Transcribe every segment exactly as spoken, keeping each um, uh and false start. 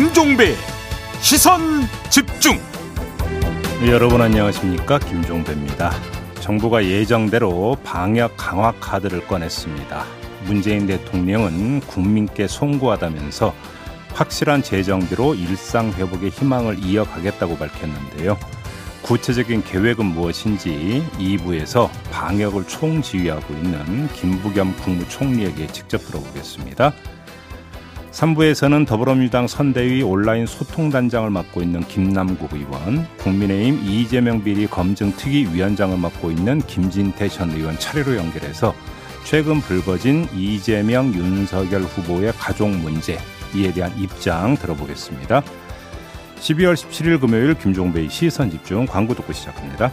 김종배 시선 집중. 여러분 안녕하십니까? 김종배입니다. 정부가 예정대로 방역 강화 카드를 꺼냈습니다. 문재인 대통령은 국민께 송구하다면서 확실한 재정비로 일상 회복의 희망을 이어가겠다고 밝혔는데요. 구체적인 계획은 무엇인지 이 부에서 방역을 총지휘하고 있는 김부겸 국무총리에게 직접 들어보겠습니다. 삼 부에서는 더불어민주당 선대위 온라인 소통단장을 맡고 있는 김남국 의원, 국민의힘 이재명 비리 검증특위 위원장을 맡고 있는 김진태 전 의원 차례로 연결해서 최근 불거진 이재명, 윤석열 후보의 가족 문제, 이에 대한 입장 들어보겠습니다. 십이월 십칠일 금요일 김종배의 시선집중, 광고 듣고 시작합니다.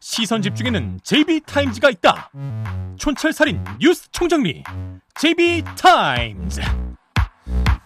시선집중에는 제이비타임즈가 있다. 촌철살인 뉴스 총정리 제이비타임즈.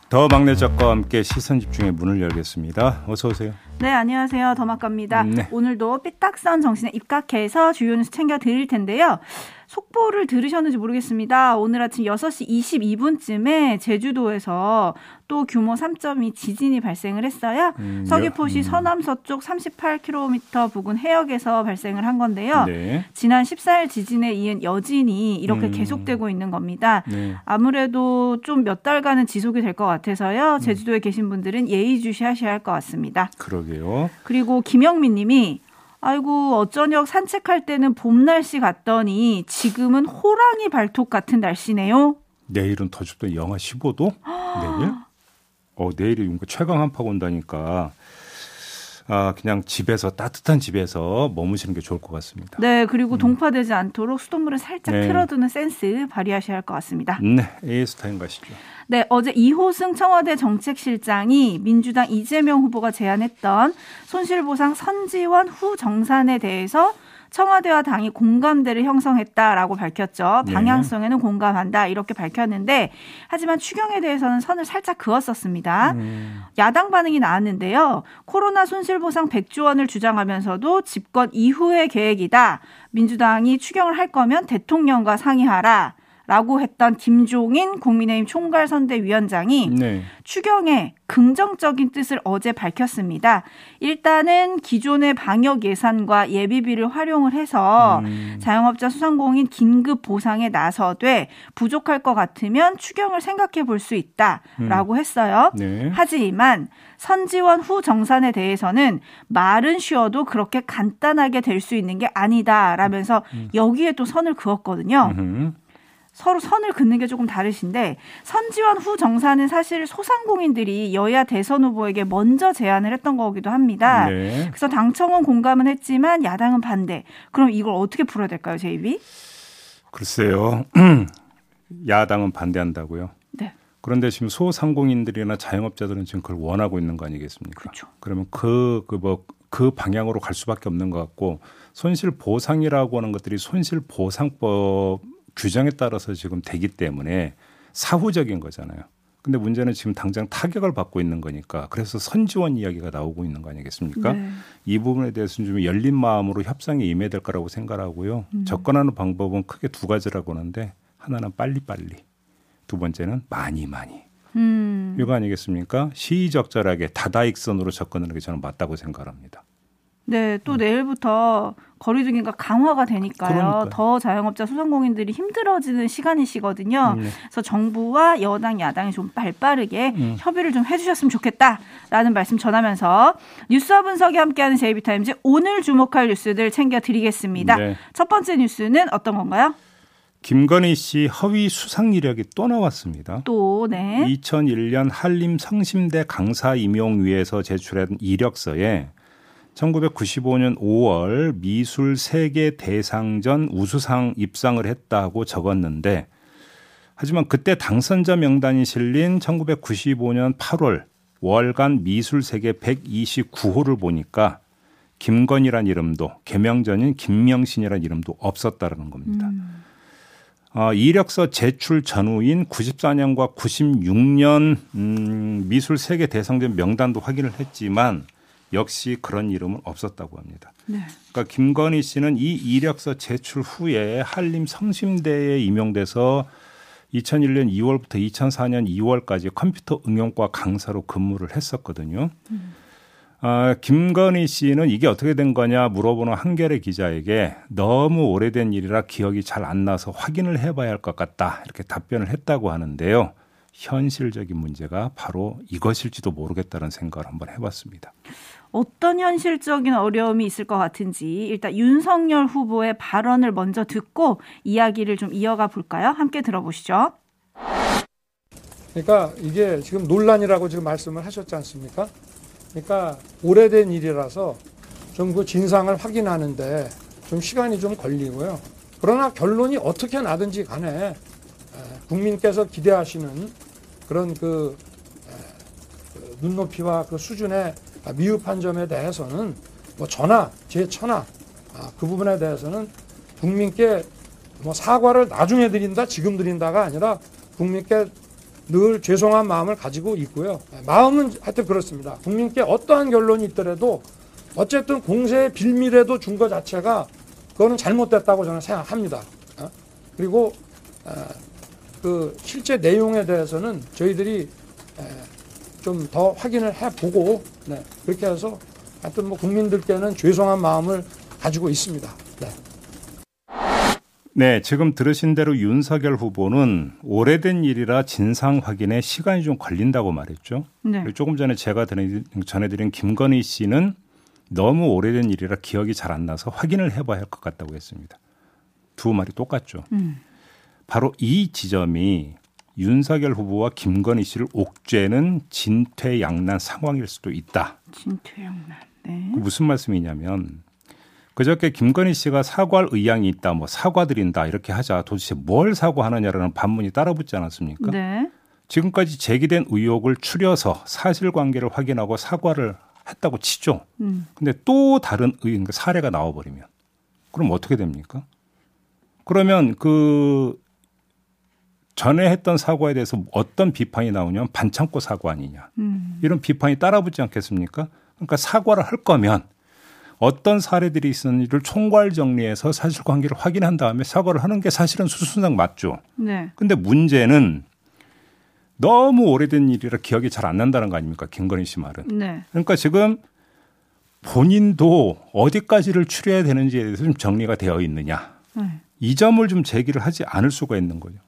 더 막내 작가와 함께 시선집중의 문을 열겠습니다. 어서 오세요. 네, 안녕하세요. 더 막갑니다. 네. 오늘도 삐딱선 정신에 입각해서 주요 뉴스 챙겨드릴 텐데요. 속보를 들으셨는지 모르겠습니다. 오늘 아침 여섯 시 이십이 분쯤에 제주도에서 또 규모 삼 점 이 지진이 발생을 했어요. 음, 서귀포시 음. 서남서쪽 삼십팔 킬로미터 부근 해역에서 발생을 한 건데요. 네. 지난 십사 일 지진에 이은 여진이 이렇게 음. 계속되고 있는 겁니다. 네. 아무래도 좀 몇 달간은 지속이 될 것 같아서요. 제주도에 음. 계신 분들은 예의주시하셔야 할 것 같습니다. 그러게요. 그리고 김영민 님이 아이고 어저녁 산책할 때는 봄 날씨 같더니 지금은 호랑이 발톱 같은 날씨네요. 내일은 더 춥던 영하 십오 도? 내일? 어 내일이 뭔가 최강 한파가 온다니까. 아, 그냥 집에서 따뜻한 집에서 머무시는 게 좋을 것 같습니다. 네, 그리고 음. 동파되지 않도록 수돗물을 살짝 네. 틀어두는 센스 발휘하셔야 할 것 같습니다. 네, 에이에스 타임 가시죠. 네, 어제 이호승 청와대 정책실장이 민주당 이재명 후보가 제안했던 손실보상 선지원 후 정산에 대해서 청와대와 당이 공감대를 형성했다라고 밝혔죠. 방향성에는 네. 공감한다 이렇게 밝혔는데 하지만 추경에 대해서는 선을 살짝 그었었습니다. 음. 야당 반응이 나왔는데요. 코로나 손실보상 백조 원을 주장하면서도 집권 이후의 계획이다. 민주당이 추경을 할 거면 대통령과 상의하라. 라고 했던 김종인 국민의힘 총괄선대위원장이 네. 추경에 긍정적인 뜻을 어제 밝혔습니다. 일단은 기존의 방역 예산과 예비비를 활용을 해서 음. 자영업자 소상공인 긴급 보상에 나서되 부족할 것 같으면 추경을 생각해 볼 수 있다라고 음. 했어요. 네. 하지만 선지원 후 정산에 대해서는 말은 쉬어도 그렇게 간단하게 될 수 있는 게 아니다라면서 음. 여기에 또 선을 그었거든요. 음. 서로 선을 긋는 게 조금 다르신데 선지원 후 정산은 사실 소상공인들이 여야 대선 후보에게 먼저 제안을 했던 거기도 합니다. 네. 그래서 당청은 공감은 했지만 야당은 반대. 그럼 이걸 어떻게 풀어야 될까요, 제이비? 글쎄요. 야당은 반대한다고요? 네. 그런데 지금 소상공인들이나 자영업자들은 지금 그걸 원하고 있는 거 아니겠습니까? 그렇죠. 그러면 그, 그 뭐, 그 방향으로 갈 수밖에 없는 것 같고 손실보상이라고 하는 것들이 손실보상법 규정에 따라서 지금 되기 때문에 사후적인 거잖아요. 근데 문제는 지금 당장 타격을 받고 있는 거니까 그래서 선지원 이야기가 나오고 있는 거 아니겠습니까? 네. 이 부분에 대해서는 좀 열린 마음으로 협상에 임해야 될 거라고 생각하고요. 음. 접근하는 방법은 크게 두 가지라고 하는데 하나는 빨리빨리, 두 번째는 많이 많이. 음. 이거 아니겠습니까? 시의적절하게 다다익선으로 접근하는 게 저는 맞다고 생각합니다. 네, 또 음. 내일부터 거리 두기가 강화가 되니까요. 그러니까요. 더 자영업자 소상공인들이 힘들어지는 시간이시거든요. 네. 그래서 정부와 여당, 야당이 좀 발빠르게 음. 협의를 좀 해주셨으면 좋겠다라는 말씀 전하면서 뉴스와 분석이 함께하는 제이비타임즈 오늘 주목할 뉴스들 챙겨드리겠습니다. 네. 첫 번째 뉴스는 어떤 건가요? 김건희 씨 허위 수상 이력이 또 나왔습니다. 또, 네. 이천일 년 한림성심대 강사 임용 위해서 제출한 이력서에 천구백구십오년 오월 미술세계 대상전 우수상 입상을 했다고 적었는데 하지만 그때 당선자 명단이 실린 천구백구십오년 팔월 월간 미술세계 백이십구 호를 보니까 김건희란 이름도 개명전인 김명신이란 이름도 없었다라는 겁니다. 음. 어, 이력서 제출 전후인 구십사 년과 구십육 년 음, 미술세계 대상전 명단도 확인을 했지만 역시 그런 이름은 없었다고 합니다. 네. 그러니까 김건희 씨는 이 이력서 제출 후에 한림성심대에 임용돼서 이천일 년 이 월부터 이천사 년 이 월까지 컴퓨터 응용과 강사로 근무를 했었거든요. 음. 아, 김건희 씨는 이게 어떻게 된 거냐 물어보는 한겨레 기자에게 너무 오래된 일이라 기억이 잘 안 나서 확인을 해봐야 할 것 같다 이렇게 답변을 했다고 하는데요. 현실적인 문제가 바로 이것일지도 모르겠다는 생각을 한번 해봤습니다. 어떤 현실적인 어려움이 있을 것 같은지 일단 윤석열 후보의 발언을 먼저 듣고 이야기를 좀 이어가 볼까요? 함께 들어보시죠. 그러니까 이게 지금 논란이라고 지금 말씀을 하셨지 않습니까? 그러니까 오래된 일이라서 좀 그 진상을 확인하는데 좀 시간이 좀 걸리고요. 그러나 결론이 어떻게 나든지 간에 국민께서 기대하시는 그런 그 눈높이와 그 수준의 미흡한 점에 대해서는 뭐 저나 제 처나 그 부분에 대해서는 국민께 뭐 사과를 나중에 드린다 지금 드린다가 아니라 국민께 늘 죄송한 마음을 가지고 있고요. 마음은 하여튼 그렇습니다. 국민께 어떠한 결론이 있더라도 어쨌든 공세의 빌미라도 준 것 자체가 그거는 잘못됐다고 저는 생각합니다. 그리고 그 실제 내용에 대해서는 저희들이 좀 더 확인을 해보고 네, 그렇게 해서 하여튼 뭐 국민들께는 죄송한 마음을 가지고 있습니다. 네. 네, 지금 들으신 대로 윤석열 후보는 오래된 일이라 진상 확인에 시간이 좀 걸린다고 말했죠. 네. 조금 전에 제가 전해드린 김건희 씨는 너무 오래된 일이라 기억이 잘 안 나서 확인을 해봐야 할 것 같다고 했습니다. 두 말이 똑같죠. 음. 바로 이 지점이 윤석열 후보와 김건희 씨를 옥죄는 진퇴양난 상황일 수도 있다. 진퇴양난. 네. 무슨 말씀이냐면 그저께 김건희 씨가 사과할 의향이 있다. 뭐 사과드린다. 이렇게 하자. 도대체 뭘 사과하느냐라는 반문이 따라붙지 않았습니까? 네. 지금까지 제기된 의혹을 추려서 사실관계를 확인하고 사과를 했다고 치죠. 음. 근데 또 다른 의, 사례가 나와버리면 그럼 어떻게 됩니까? 그러면 그 전에 했던 사과에 대해서 어떤 비판이 나오냐면 반창고 사과 아니냐. 음. 이런 비판이 따라붙지 않겠습니까? 그러니까 사과를 할 거면 어떤 사례들이 있었는지를 총괄 정리해서 사실관계를 확인한 다음에 사과를 하는 게 사실은 수순상 맞죠. 네. 근데 문제는 너무 오래된 일이라 기억이 잘 안 난다는 거 아닙니까? 김건희 씨 말은. 네. 그러니까 지금 본인도 어디까지를 추려야 되는지에 대해서 좀 정리가 되어 있느냐. 네. 이 점을 좀 제기를 하지 않을 수가 있는 거죠.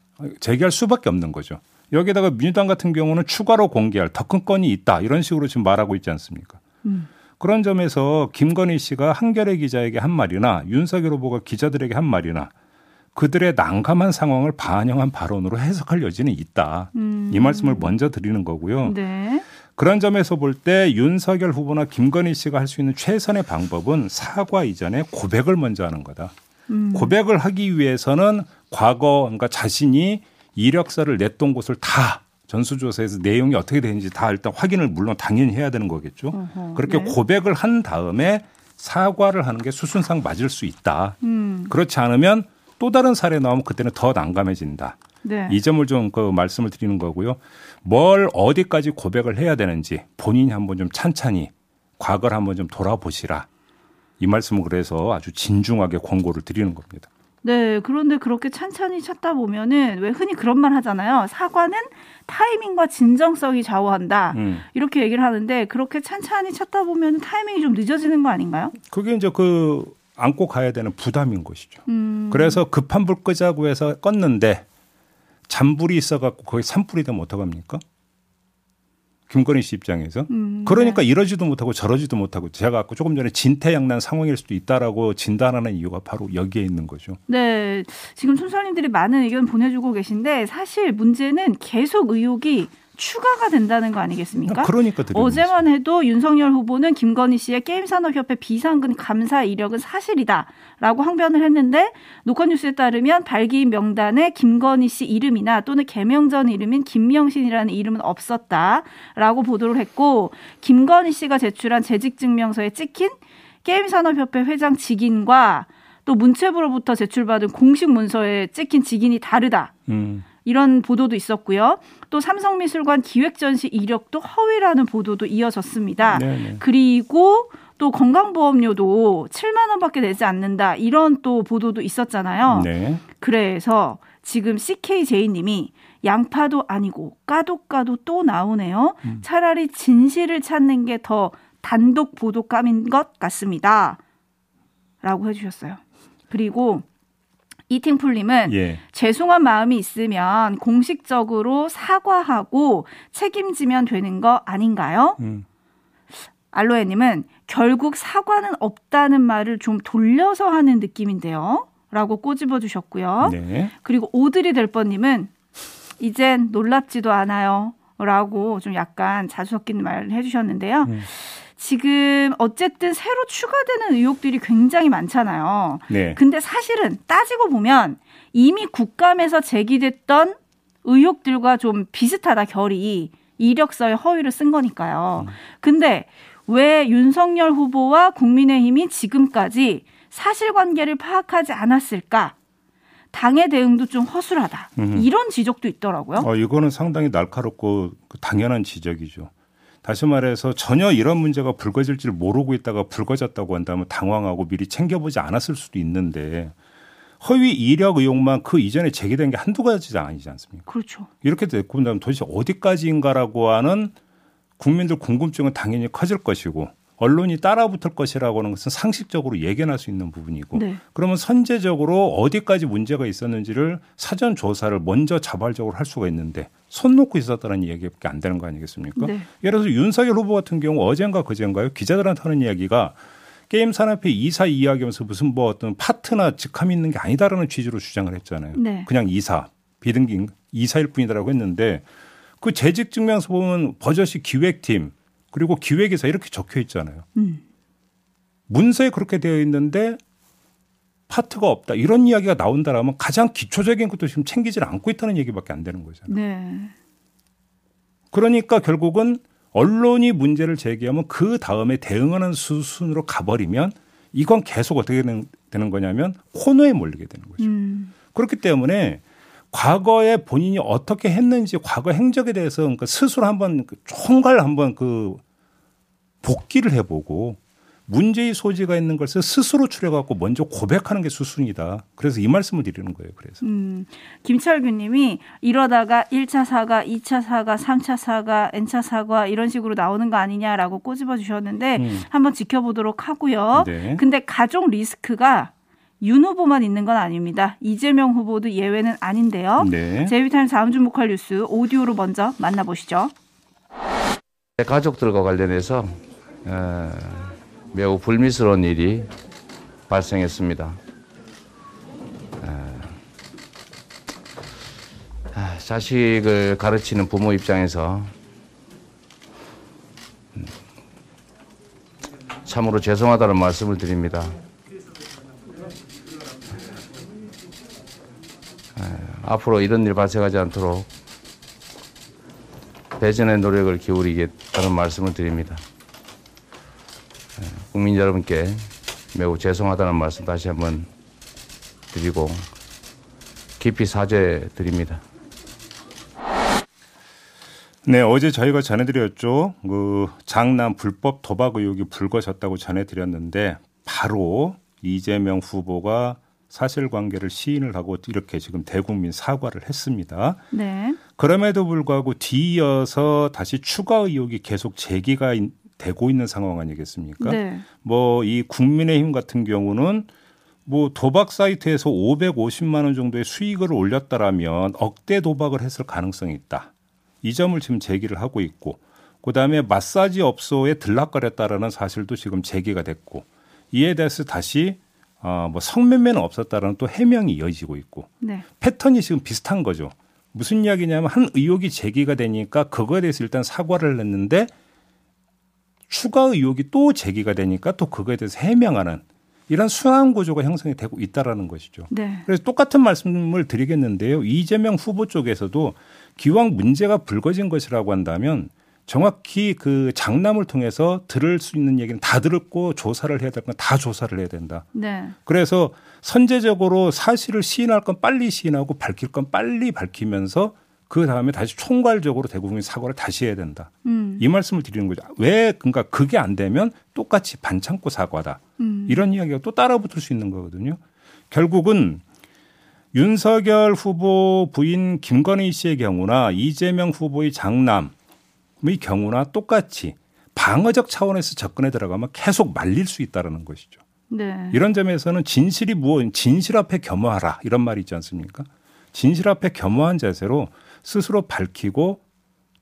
제기할 수밖에 없는 거죠. 여기에다가 민주당 같은 경우는 추가로 공개할 더 큰 건이 있다. 이런 식으로 지금 말하고 있지 않습니까? 음. 그런 점에서 김건희 씨가 한겨레 기자에게 한 말이나 윤석열 후보가 기자들에게 한 말이나 그들의 난감한 상황을 반영한 발언으로 해석할 여지는 있다. 음. 이 말씀을 먼저 드리는 거고요. 네. 그런 점에서 볼 때 윤석열 후보나 김건희 씨가 할 수 있는 최선의 방법은 사과 이전에 고백을 먼저 하는 거다. 음. 고백을 하기 위해서는 과거 그러니까 자신이 이력서를 냈던 곳을 다 전수조사에서 내용이 어떻게 되는지 다 일단 확인을 물론 당연히 해야 되는 거겠죠. 어허, 그렇게 네. 고백을 한 다음에 사과를 하는 게 수순상 맞을 수 있다. 음. 그렇지 않으면 또 다른 사례 나오면 그때는 더 난감해진다. 네. 이 점을 좀 그 말씀을 드리는 거고요. 뭘 어디까지 고백을 해야 되는지 본인이 한번 좀 찬찬히 과거를 한번 좀 돌아보시라. 이 말씀은 그래서 아주 진중하게 권고를 드리는 겁니다. 네, 그런데 그렇게 찬찬히 찾다 보면은 왜 흔히 그런 말 하잖아요. 사과는 타이밍과 진정성이 좌우한다. 음. 이렇게 얘기를 하는데 그렇게 찬찬히 찾다 보면 타이밍이 좀 늦어지는 거 아닌가요? 그게 이제 그 안고 가야 되는 부담인 것이죠. 음. 그래서 급한 불 끄자고 해서 껐는데 잔불이 있어갖고 거기 산불이 되면 어떡합니까? 김건희 씨 입장에서. 음, 그러니까 네. 이러지도 못하고 저러지도 못하고 제가 아까 조금 전에 진퇴양난 상황일 수도 있다라고 진단하는 이유가 바로 여기에 있는 거죠. 네. 지금 촌철님들이 많은 의견 보내주고 계신데 사실 문제는 계속 의혹이 추가가 된다는 거 아니겠습니까? 그러니까 어제만 해도 윤석열 후보는 김건희 씨의 게임산업협회 비상근 감사 이력은 사실이다라고 항변을 했는데 노컷뉴스에 따르면 발기인 명단에 김건희 씨 이름이나 또는 개명 전 이름인 김명신이라는 이름은 없었다라고 보도를 했고 김건희 씨가 제출한 재직증명서에 찍힌 게임산업협회 회장 직인과 또 문체부로부터 제출받은 공식 문서에 찍힌 직인이 다르다. 음. 이런 보도도 있었고요. 또 삼성미술관 기획전시 이력도 허위라는 보도도 이어졌습니다. 네네. 그리고 또 건강보험료도 칠만 원밖에 내지 않는다. 이런 또 보도도 있었잖아요. 네. 그래서 지금 씨케이제이님이 양파도 아니고 까도 까도 또 나오네요. 음. 차라리 진실을 찾는 게 더 단독 보도감인 것 같습니다. 라고 해주셨어요. 그리고 이팅풀님은 예. 죄송한 마음이 있으면 공식적으로 사과하고 책임지면 되는 거 아닌가요? 음. 알로에님은 결국 사과는 없다는 말을 좀 돌려서 하는 느낌인데요. 라고 꼬집어 주셨고요. 네. 그리고 오드리 델버님은 이젠 놀랍지도 않아요. 라고 좀 약간 자주 섞인 말을 해주셨는데요. 음. 지금 어쨌든 새로 추가되는 의혹들이 굉장히 많잖아요. 네. 근데 사실은 따지고 보면 이미 국감에서 제기됐던 의혹들과 좀 비슷하다 결이 이력서에 허위를 쓴 거니까요. 음. 근데 왜 윤석열 후보와 국민의힘이 지금까지 사실관계를 파악하지 않았을까? 당의 대응도 좀 허술하다. 음. 이런 지적도 있더라고요. 어, 이거는 상당히 날카롭고 당연한 지적이죠. 다시 말해서 전혀 이런 문제가 불거질 줄 모르고 있다가 불거졌다고 한다면 당황하고 미리 챙겨보지 않았을 수도 있는데 허위 이력 의혹만 그 이전에 제기된 게 한두 가지가 아니지 않습니까? 그렇죠. 이렇게 됐고 나면 도대체 어디까지인가라고 하는 국민들 궁금증은 당연히 커질 것이고 언론이 따라붙을 것이라고 하는 것은 상식적으로 예견할 수 있는 부분이고 네. 그러면 선제적으로 어디까지 문제가 있었는지를 사전 조사를 먼저 자발적으로 할 수가 있는데 손 놓고 있었다는 이야기밖에 안 되는 거 아니겠습니까? 네. 예를 들어서 윤석열 후보 같은 경우 어젠가 그젠가요? 기자들한테 하는 이야기가 게임산업회 이사 이야기하면서 무슨 뭐 어떤 파트나 직함이 있는 게 아니다라는 취지로 주장을 했잖아요. 네. 그냥 이사, 비등기 이사일 뿐이다라고 했는데 그 재직증명서 보면 버젓이 기획팀 그리고 기획에서 이렇게 적혀 있잖아요. 음. 문서에 그렇게 되어 있는데 파트가 없다. 이런 이야기가 나온다라면 가장 기초적인 것도 지금 챙기질 않고 있다는 얘기밖에 안 되는 거잖아요. 네. 그러니까 결국은 언론이 문제를 제기하면 그 다음에 대응하는 수순으로 가버리면 이건 계속 어떻게 되는 거냐면 코너에 몰리게 되는 거죠. 음. 그렇기 때문에 과거에 본인이 어떻게 했는지 과거 행적에 대해서 그러니까 스스로 한번 총괄 한번 그 복기를 해보고 문제의 소지가 있는 것을 스스로 추려갖고 먼저 고백하는 게 수순이다. 그래서 이 말씀을 드리는 거예요. 그래서 음, 김철규님이 이러다가 일 차 사과, 이 차 사과, 삼 차 사과, 엔 차 사과 이런 식으로 나오는 거 아니냐라고 꼬집어 주셨는데 음. 한번 지켜보도록 하고요. 네. 근데 가족 리스크가 윤 후보만 있는 건 아닙니다. 이재명 후보도 예외는 아닌데요. 네. 제이비타임 다음 주목할 뉴스 오디오로 먼저 만나보시죠. 가족들과 관련해서 어, 매우 불미스러운 일이 발생했습니다. 어, 자식을 가르치는 부모 입장에서 참으로 죄송하다는 말씀을 드립니다. 앞으로 이런 일 발생하지 않도록 대전의 노력을 기울이겠다는 말씀을 드립니다. 국민 여러분께 매우 죄송하다는 말씀 다시 한번 드리고 깊이 사죄드립니다. 네, 어제 저희가 전해드렸죠. 그 장남 불법 도박 의혹이 불거졌다고 전해드렸는데 바로 이재명 후보가 사실관계를 시인을 하고 이렇게 지금 대국민 사과를 했습니다. 네. 그럼에도 불구하고 뒤이어서 다시 추가 의혹이 계속 제기가 인, 되고 있는 상황 아니겠습니까? 네. 뭐 이 국민의힘 같은 경우는 뭐 도박 사이트에서 오백오십만 원 정도의 수익을 올렸다라면 억대 도박을 했을 가능성이 있다. 이 점을 지금 제기를 하고 있고 그다음에 마사지 업소에 들락거렸다라는 사실도 지금 제기가 됐고 이에 대해서 다시 아, 뭐 성매매는 없었다라는 또 해명이 이어지고 있고 네. 패턴이 지금 비슷한 거죠. 무슨 이야기냐면 한 의혹이 제기가 되니까 그거에 대해서 일단 사과를 했는데 추가 의혹이 또 제기가 되니까 또 그거에 대해서 해명하는 이런 순환 구조가 형성이 되고 있다라는 것이죠. 네. 그래서 똑같은 말씀을 드리겠는데요. 이재명 후보 쪽에서도 기왕 문제가 불거진 것이라고 한다면 정확히 그 장남을 통해서 들을 수 있는 얘기는 다 들었고 조사를 해야 될 건 다 조사를 해야 된다. 네. 그래서 선제적으로 사실을 시인할 건 빨리 시인하고 밝힐 건 빨리 밝히면서 그 다음에 다시 총괄적으로 대국민 사과를 다시 해야 된다. 음. 이 말씀을 드리는 거죠. 왜 그러니까 그게 안 되면 똑같이 반창고 사과다. 음. 이런 이야기가 또 따라붙을 수 있는 거거든요. 결국은 윤석열 후보 부인 김건희 씨의 경우나 이재명 후보의 장남 이 경우나 똑같이 방어적 차원에서 접근에 들어가면 계속 말릴 수 있다는 것이죠. 네. 이런 점에서는 진실이 무엇, 진실 앞에 겸허하라 이런 말이 있지 않습니까? 진실 앞에 겸허한 자세로 스스로 밝히고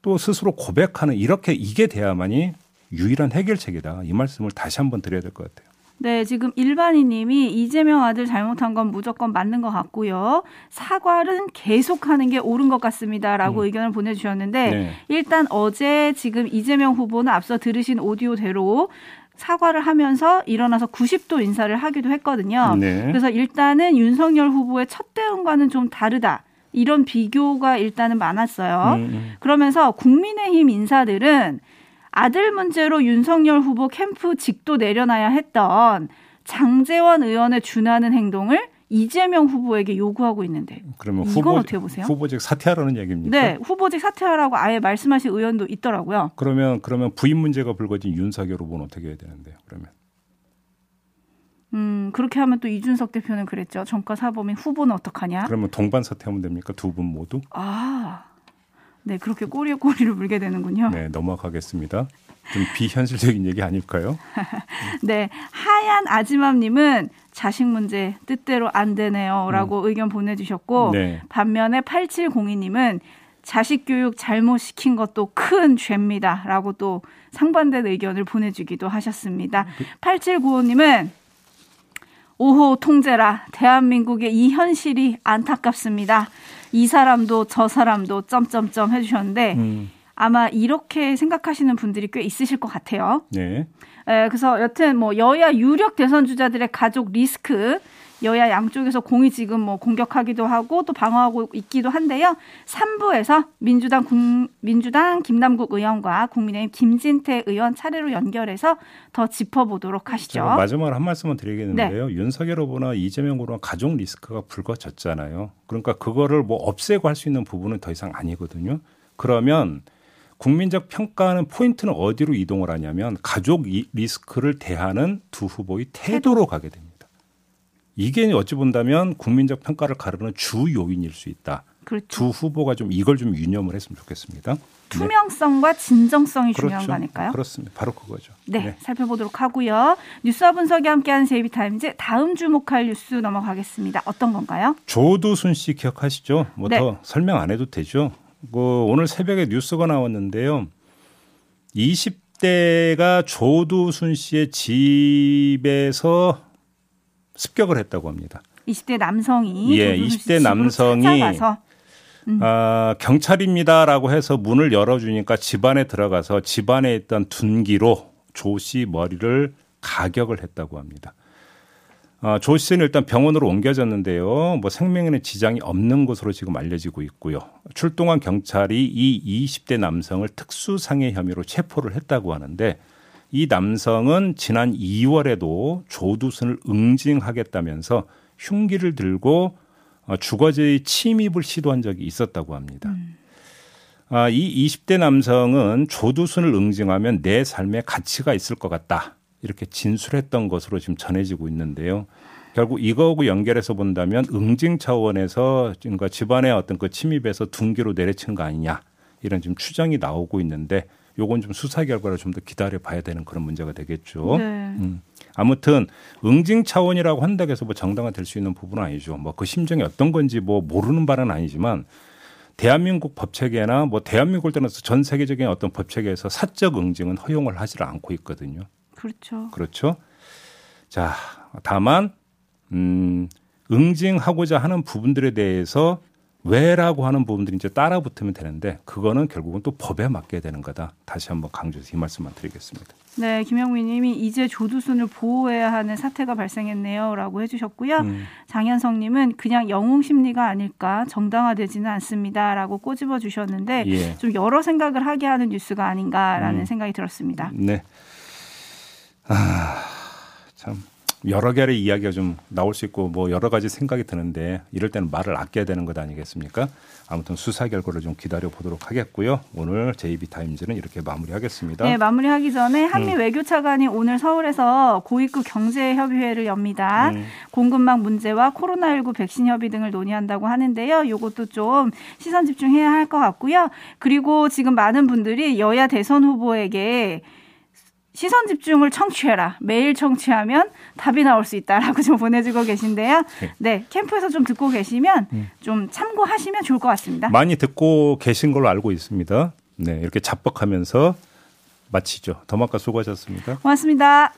또 스스로 고백하는 이렇게 이게 돼야만이 유일한 해결책이다. 이 말씀을 다시 한번 드려야 될 것 같아요. 네, 지금 일반인님이 이재명 아들 잘못한 건 무조건 맞는 것 같고요. 사과는 계속하는 게 옳은 것 같습니다라고 음. 의견을 보내주셨는데 네. 일단 어제 지금 이재명 후보는 앞서 들으신 오디오대로 사과를 하면서 일어나서 구십 도 인사를 하기도 했거든요. 네. 그래서 일단은 윤석열 후보의 첫 대응과는 좀 다르다. 이런 비교가 일단은 많았어요. 음. 그러면서 국민의힘 인사들은 아들 문제로 윤석열 후보 캠프 직도 내려놔야 했던 장재원 의원의 준하는 행동을 이재명 후보에게 요구하고 있는데 그러면 이건 후보, 어떻게 보세요? 후보직 사퇴하라는 얘기입니까? 네. 후보직 사퇴하라고 아예 말씀하신 의원도 있더라고요. 그러면 그러면 부인 문제가 불거진 윤석열 후보는 어떻게 해야 되는데요? 그러면 음 그렇게 하면 또 이준석 대표는 그랬죠. 전과사범인 후보는 어떡하냐? 그러면 동반 사퇴하면 됩니까? 두 분 모두? 아... 네, 그렇게 꼬리에 꼬리를 물게 되는군요. 네, 넘어가겠습니다. 좀 비현실적인 얘기 아닐까요? 네, 하얀 아지맘님은 자식 문제 뜻대로 안 되네요 라고 음. 의견 보내주셨고 네. 반면에 팔칠공이 님은 자식 교육 잘못 시킨 것도 큰 죄입니다 라고 또 상반된 의견을 보내주기도 하셨습니다. 그... 팔칠구오 님은 오호 통제라 대한민국의 이 현실이 안타깝습니다. 이 사람도 저 사람도 점점점 해주셨는데 음. 아마 이렇게 생각하시는 분들이 꽤 있으실 것 같아요. 네. 에, 그래서 여튼 뭐 여야 유력 대선 주자들의 가족 리스크 여야 양쪽에서 공이 지금 뭐 공격하기도 하고 또 방어하고 있기도 한데요. 삼 부에서 민주당, 국, 민주당 김남국 의원과 국민의힘 김진태 의원 차례로 연결해서 더 짚어보도록 하시죠. 마지막으로 한 말씀만 드리겠는데요. 네. 윤석열 후보나 이재명 후보나 가족 리스크가 불거졌잖아요. 그러니까 그거를 뭐 없애고 할 수 있는 부분은 더 이상 아니거든요. 그러면 국민적 평가하는 포인트는 어디로 이동을 하냐면 가족 리스크를 대하는 두 후보의 태도로 가게 됩니다. 이게 어찌 본다면 국민적 평가를 가르는 주 요인일 수 있다. 그렇죠. 두 후보가 좀 이걸 좀 유념을 했으면 좋겠습니다. 투명성과 네. 진정성이 그렇죠. 중요한 거 아닐까요? 그렇습니다. 바로 그거죠. 네, 네. 살펴보도록 하고요. 뉴스와 분석이 함께하는 제이비타임즈 다음 주목할 뉴스 넘어가겠습니다. 어떤 건가요? 조두순 씨 기억하시죠? 뭐 더 네. 설명 안 해도 되죠. 뭐 오늘 새벽에 뉴스가 나왔는데요. 이십 대가 조두순 씨의 집에서 습격을 했다고 합니다. 이십 대 남성이 예, 이십 대 남성이 음. 아, 경찰입니다라고 해서 문을 열어주니까 집 안에 들어가서 집 안에 있던 둔기로 조 씨 머리를 가격을 했다고 합니다. 아, 조 씨는 일단 병원으로 옮겨졌는데요. 뭐 생명에는 지장이 없는 것으로 지금 알려지고 있고요. 출동한 경찰이 이 이십 대 남성을 특수상해 혐의로 체포를 했다고 하는데 이 남성은 지난 이월에도 조두순을 응징하겠다면서 흉기를 들고 주거지의 침입을 시도한 적이 있었다고 합니다. 음. 아, 이 이십 대 남성은 조두순을 응징하면 내 삶에 가치가 있을 것 같다. 이렇게 진술했던 것으로 지금 전해지고 있는데요. 결국 이거하고 연결해서 본다면 응징 차원에서 그러니까 집안의 어떤 그 침입에서 둔기로 내려친 거 아니냐. 이런 지금 추정이 나오고 있는데 요건 좀 수사 결과를 좀 더 기다려봐야 되는 그런 문제가 되겠죠. 네. 음. 아무튼 응징 차원이라고 한다고 해서 뭐 정당화될 수 있는 부분은 아니죠. 뭐 그 심정이 어떤 건지 뭐 모르는 바는 아니지만 대한민국 법체계나 뭐 대한민국을 떠나서 전 세계적인 어떤 법체계에서 사적 응징은 허용을 하지를 않고 있거든요. 그렇죠. 그렇죠. 자, 다만 음, 응징하고자 하는 부분들에 대해서 왜라고 하는 부분들이 이제 따라 붙으면 되는데 그거는 결국은 또 법에 맡게 되는 거다. 다시 한번 강조해서 이 말씀만 드리겠습니다. 네, 김영민 님이 이제 조두순을 보호해야 하는 사태가 발생했네요 라고 해주셨고요. 음. 장현성 님은 그냥 영웅 심리가 아닐까, 정당화되지는 않습니다 라고 꼬집어 주셨는데 예. 좀 여러 생각을 하게 하는 뉴스가 아닌가라는 음. 생각이 들었습니다. 네. 아, 참. 여러 개의 이야기가 좀 나올 수 있고 뭐 여러 가지 생각이 드는데 이럴 때는 말을 아껴야 되는 것 아니겠습니까? 아무튼 수사 결과를 좀 기다려보도록 하겠고요. 오늘 제이비타임즈는 이렇게 마무리하겠습니다. 네, 마무리하기 전에 한미 음. 외교차관이 오늘 서울에서 고위급 경제협의회를 엽니다. 음. 공급망 문제와 코로나십구 백신 협의 등을 논의한다고 하는데요. 이것도 좀 시선 집중해야 할 것 같고요. 그리고 지금 많은 분들이 여야 대선 후보에게 시선 집중을 청취해라. 매일 청취하면 답이 나올 수 있다라고 좀 보내주고 계신데요. 네, 캠프에서 좀 듣고 계시면 좀 참고하시면 좋을 것 같습니다. 많이 듣고 계신 걸로 알고 있습니다. 네, 이렇게 자뻑하면서 마치죠. 더마카 수고하셨습니다. 고맙습니다.